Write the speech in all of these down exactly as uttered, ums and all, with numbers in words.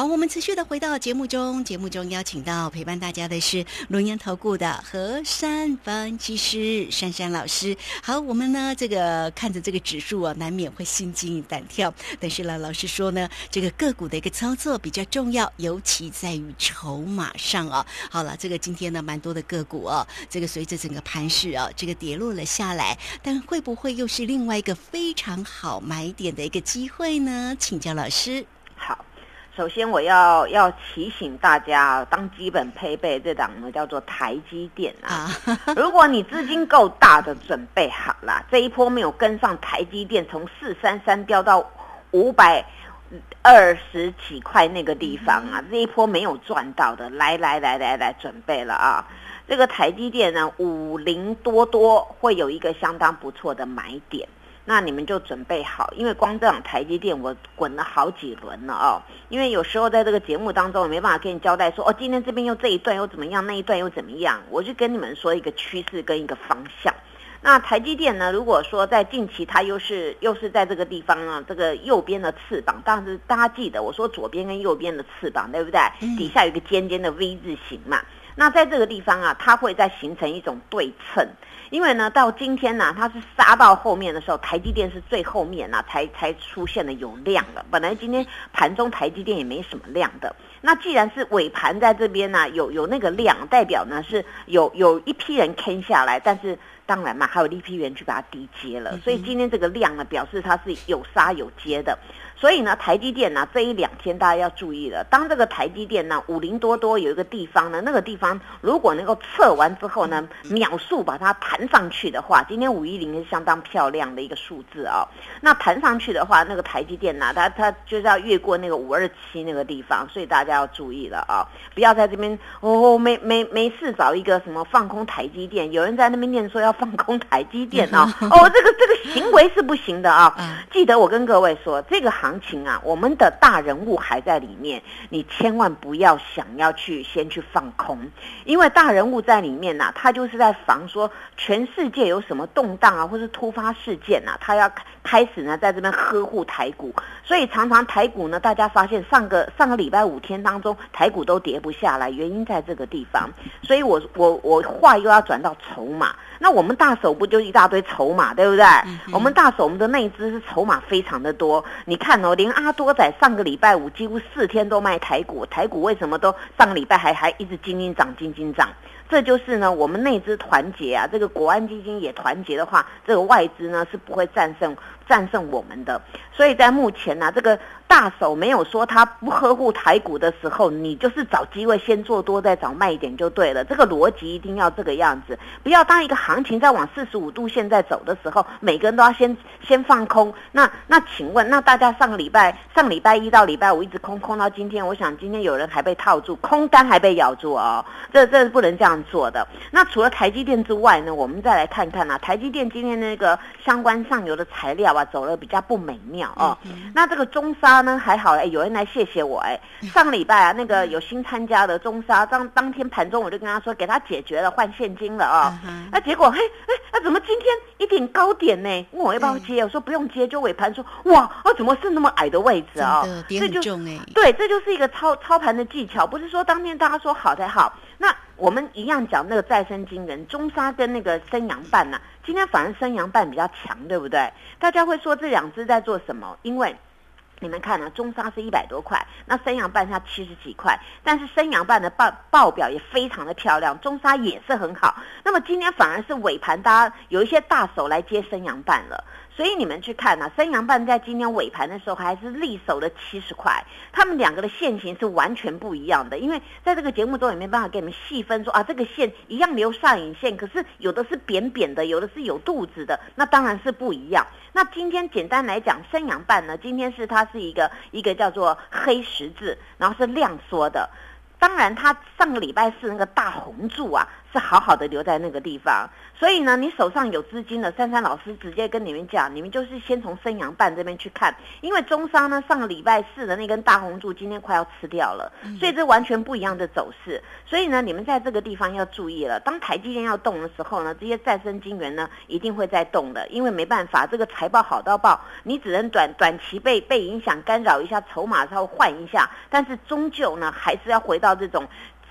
好，我们持续的回到节目中，节目中邀请到陪伴大家的是龙岩投顾的何珊分析师珊珊老师。好，我们呢这个看着这个指数啊，难免会心惊胆跳，但是呢，老师说呢，这个个股的一个操作比较重要，尤其在于筹码上啊。好了，这个今天呢，蛮多的个股啊，这个随着整个盘势啊，这个跌落了下来，但会不会又是另外一个非常好买点的一个机会呢？请教老师。好。首先我要要提醒大家，当基本配备这档呢叫做台积电啊。如果你资金够大的，准备好了，这一波没有跟上台积电从四三三飙到五百二十几块那个地方啊，这一波没有赚到的，来来来来来，准备了啊。这个台积电呢，五十多多会有一个相当不错的买点。那你们就准备好，因为光这档台积电我滚了好几轮了哦。因为有时候在这个节目当中，我没办法跟你交代说，哦，今天这边又这一段又怎么样，那一段又怎么样，我就跟你们说一个趋势跟一个方向。那台积电呢，如果说在近期它又是又是在这个地方呢，这个右边的翅膀，当时大家记得我说左边跟右边的翅膀，对不对？底下有一个尖尖的 V 字形嘛。那在这个地方啊，它会再形成一种对称。因为呢，到今天呢、啊，它是杀到后面的时候，台积电是最后面啊，才才出现了有量的。本来今天盘中台积电也没什么量的。那既然是尾盘在这边呢、啊，有有那个量，代表呢是有有一批人坑下来，但是当然嘛，还有一批人去把它低接了。所以今天这个量呢，表示它是有杀有接的。所以呢，台积电呢、啊，这一两天大家要注意了。当这个台积电呢，五零多多有一个地方呢，那个地方如果能够测完之后呢，秒数把它弹上去的话，今天五一零是相当漂亮的一个数字啊、哦。那弹上去的话，那个台积电呢、啊，它它就是要越过那个五二七那个地方，所以大家要注意了啊、哦，不要在这边哦没没没事找一个什么放空台积电。有人在那边念说要放空台积电啊、哦，哦，这个这个行为是不行的啊、哦。记得我跟各位说，这个行。行情啊，我们的大人物还在里面，你千万不要想要去先去放空，因为大人物在里面啊，他就是在防说全世界有什么动荡啊，或是突发事件啊，他要开始呢在这边呵护台股，所以常常台股呢，大家发现上个上个礼拜五天当中，台股都跌不下来，原因在这个地方，所以我我我话又要转到筹码。那我们大手不就一大堆筹码，对不对？嗯、我们大手我们的内资是筹码非常的多。你看哦，连阿多仔上个礼拜五几乎四天都卖台股，台股为什么都上个礼拜还还一直斤斤涨斤斤涨？这就是呢，我们内资团结啊，这个国安基金也团结的话，这个外资呢是不会战胜战胜我们的。所以在目前呢、啊，这个大手没有说他不呵护台股的时候，你就是找机会先做多，再找卖一点就对了。这个逻辑一定要这个样子，不要当一个行情在往四十五度线在走的时候，每个人都要先先放空。那那请问，那大家上个礼拜上礼拜一到礼拜五一直空空到今天，我想今天有人还被套住，空单还被咬住哦，这这不能这样做的。那除了台积电之外呢，我们再来看看啊，台积电今天那个相关上游的材料啊，走了比较不美妙哦。嗯、那这个中砂呢还好，哎，有人来谢谢我哎。上礼拜啊，那个有新参加的中砂，当当天盘中我就跟他说，给他解决了，换现金了哦。嗯、那结果嘿，哎，那、啊、怎么今天一点高点呢？问我要不要接，我说不用接，就尾盘说哇，哦、啊，怎么是那么矮的位置哦？这就对，这就是一个操操盘的技巧，不是说当天大家说好才好。那我们一样讲那个再生金人，中砂跟那个升阳半呢、啊，今天反而升阳半比较强，对不对？大家会说这两只在做什么？因为你们看啊，中砂是一百多块，那升阳半下七十几块，但是升阳半的报报表也非常的漂亮，中砂也是很好。那么今天反而是尾盘，大家有一些大手来接升阳半了。所以你们去看啊，升阳半在今天尾盘的时候还是力守了七十块，他们两个的线型是完全不一样的。因为在这个节目中也没办法给你们细分说啊，这个线一样留上影线，可是有的是扁扁的，有的是有肚子的，那当然是不一样。那今天简单来讲，升阳半呢，今天是它是一个一个叫做黑十字，然后是量缩的。当然它上个礼拜四那个大红柱啊，是好好的留在那个地方。所以呢，你手上有资金了，珊珊老师直接跟你们讲，你们就是先从升阳半这边去看，因为中商呢上个礼拜四的那根大红柱今天快要吃掉了，所以这完全不一样的走势。所以呢，你们在这个地方要注意了，当台积电要动的时候呢，这些再生晶圆呢一定会再动的，因为没办法，这个财报好到爆，你只能短短期被被影响干扰一下，筹码稍微换一下，但是终究呢还是要回到这种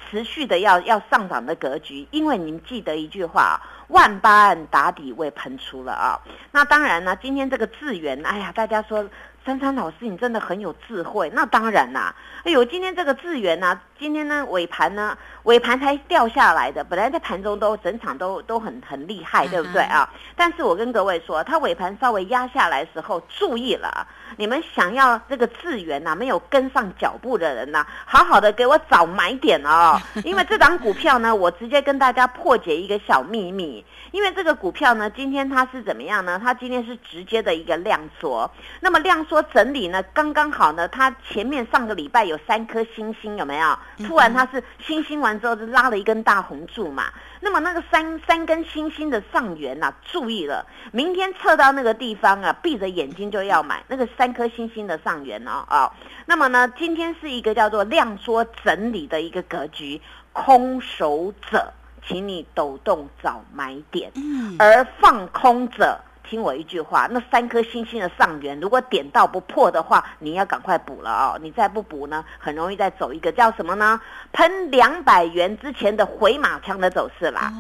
持续的要要上涨的格局。因为你们记得一句话、啊、万八案打底位喷出了啊。那当然呢，今天这个智原，哎呀，大家说珊珊老师你真的很有智慧，那当然啦、啊、哎呦，今天这个智原啊，今天呢尾盘呢尾盘才掉下来的，本来在盘中都整场都都很很厉害，对不对啊？但是我跟各位说，它尾盘稍微压下来的时候，注意了、啊、你们想要这个智原啊没有跟上脚步的人啊，好好的给我找买点哦，因为这档股票呢，我直接跟大家破解一个小秘密。因为这个股票呢，今天它是怎么样呢？它今天是直接的一个量缩，那么量缩整理呢刚刚好呢，它前面上个礼拜有三颗星星，有没有？突然它是星星完之后就拉了一根大红柱嘛，那么那个三三根星星的上缘啊，注意了，明天测到那个地方啊，闭着眼睛就要买那个三颗星星的上缘哦哦。那么呢，今天是一个叫做量缩整理的一个格局，空手者请你抖动找买点，而放空者听我一句话，那三颗星星的上缘如果点到不破的话，你要赶快补了哦，你再不补呢，很容易再走一个叫什么呢，喷两百元之前的回马枪的走势啦。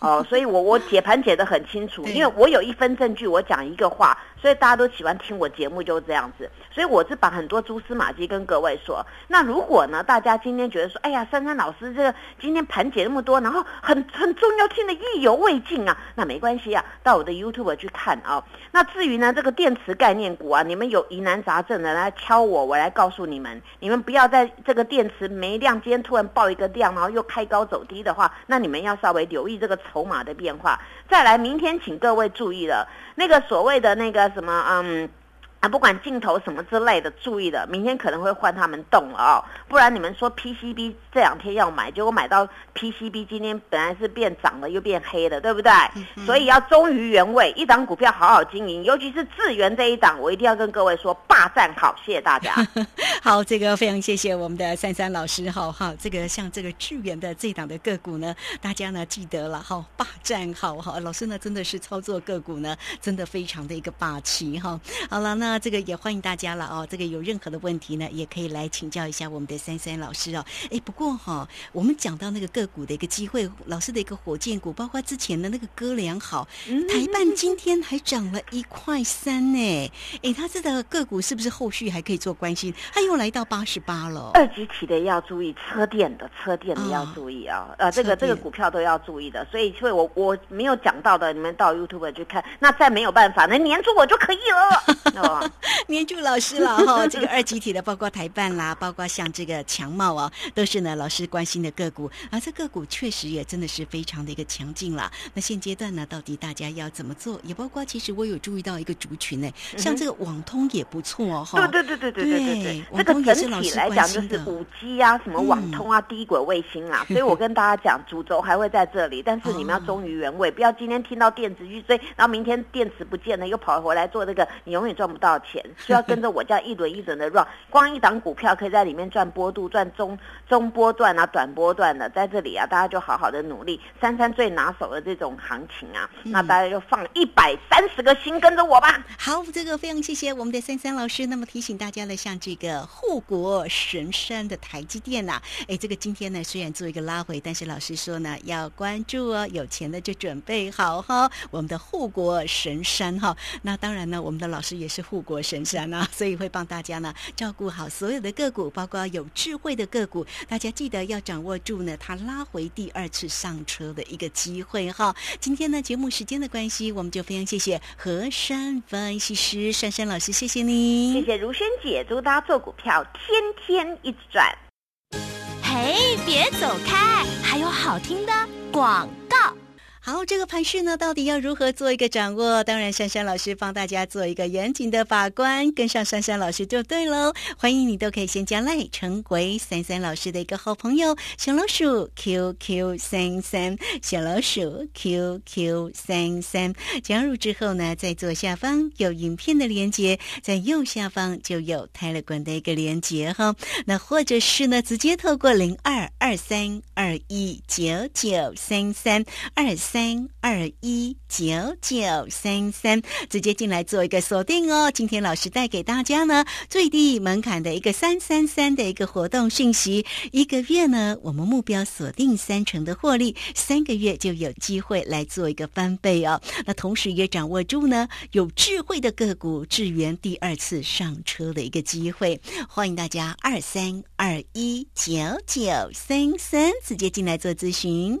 哦，所以我我解盘解得很清楚，因为我有一分证据，我讲一个话，所以大家都喜欢听我节目，就这样子。所以我是把很多蛛丝马迹跟各位说。那如果呢，大家今天觉得说，哎呀，珊珊老师这个今天盘解那么多，然后很很重要性的意犹未尽啊，那没关系啊，到我的 YouTube 去看。哦，那至于呢这个电池概念股啊，你们有疑难杂症的来敲我，我来告诉你们，你们不要在这个电池没量，今天突然爆一个量，然后又开高走低的话，那你们要稍微留意这个筹码的变化。再来，明天请各位注意了，那个所谓的那个什么嗯。啊、不管镜头什么之类的，注意的，明天可能会换他们动了哦，不然你们说 P C B 这两天要买，结果买到 P C B 今天本来是变涨了又变黑了，对不对？嗯、所以要忠于原位，一档股票好好经营，尤其是智原这一档，我一定要跟各位说霸占好，谢谢大家。好，这个非常谢谢我们的珊珊老师哈哈，这个像这个智原的这一档的个股呢，大家呢记得了哈，霸占好哈，老师呢真的是操作个股呢，真的非常的一个霸气哈。好了，那。这个也欢迎大家了哦，这个有任何的问题呢，也可以来请教一下我们的珊珊老师哦。哎，不过哈、哦，我们讲到那个个股的一个机会，老师的一个火箭股，包括之前的那个哥良好，台半今天还涨了一块三呢。哎，它这个个股是不是后续还可以做关心？它又来到八十八了、哦。二级体的要注意，车电的车电的要注意啊、哦，呃，这个这个股票都要注意的。所以，所以我我没有讲到的，你们到 YouTube 去看。那再没有办法，能黏住我就可以了。哦黏住老师了哈、哦，这个二级体的，包括台办啦，包括像这个强茂啊，都是呢老师关心的个股，而、啊、这个股确实也真的是非常的一个强劲了。那现阶段呢，到底大家要怎么做？也包括其实我有注意到一个族群呢、欸，像这个网通也不错哦，哈、嗯。对对对对对对对对，这个整体来讲就是五 G 啊，什么网通啊，嗯、低轨卫星啊，所以我跟大家讲，主轴还会在这里，但是你们要忠于原位，不要今天听到电子去追，然后明天电池不见了又跑回来做这个，你永远赚不到。到钱就要跟着我这样一轮一轮的 run， 光一档股票可以在里面赚波度、赚中中波段啊、短波段的，在这里啊，大家就好好的努力。珊珊最拿手的这种行情啊，嗯、那大家就放一百三十个心跟着我吧。好，这个非常谢谢我们的珊珊老师。那么提醒大家呢，像这个护国神山的台积电啊，哎，这个今天呢虽然做一个拉回，但是老师说呢要关注哦，有钱的就准备好哈，我们的护国神山哈。那当然呢，我们的老师也是护。护国神山啊，所以会帮大家呢照顾好所有的个股，包括有智慧的个股，大家记得要掌握住呢，它拉回第二次上车的一个机会哈。今天呢节目时间的关系，我们就非常谢谢何珊分析师珊珊老师，谢谢您，谢谢如萱姐，祝大家做股票天天一直赚。嘿，别走开，还有好听的广告。好，这个盘势呢，到底要如何做一个掌握？当然，珊珊老师帮大家做一个严谨的把关，跟上珊珊老师就对喽。欢迎你都可以先加赖成为珊珊老师的一个好朋友，小老鼠 Q Q 三三，小老鼠 Q Q 三三。加入之后呢，在左下方有影片的连结，在右下方就有Telegram的一个连结哈。那或者是呢，直接透过零二二三二一九九三三二三。三二一九九三三，直接进来做一个锁定哦。今天老师带给大家呢最低门槛的一个三三三的一个活动讯息，一个月呢我们目标锁定三成的获利，三个月就有机会来做一个翻倍哦。那同时也掌握住呢有智慧的个股智源第二次上车的一个机会，欢迎大家二三二一九九三三直接进来做咨询。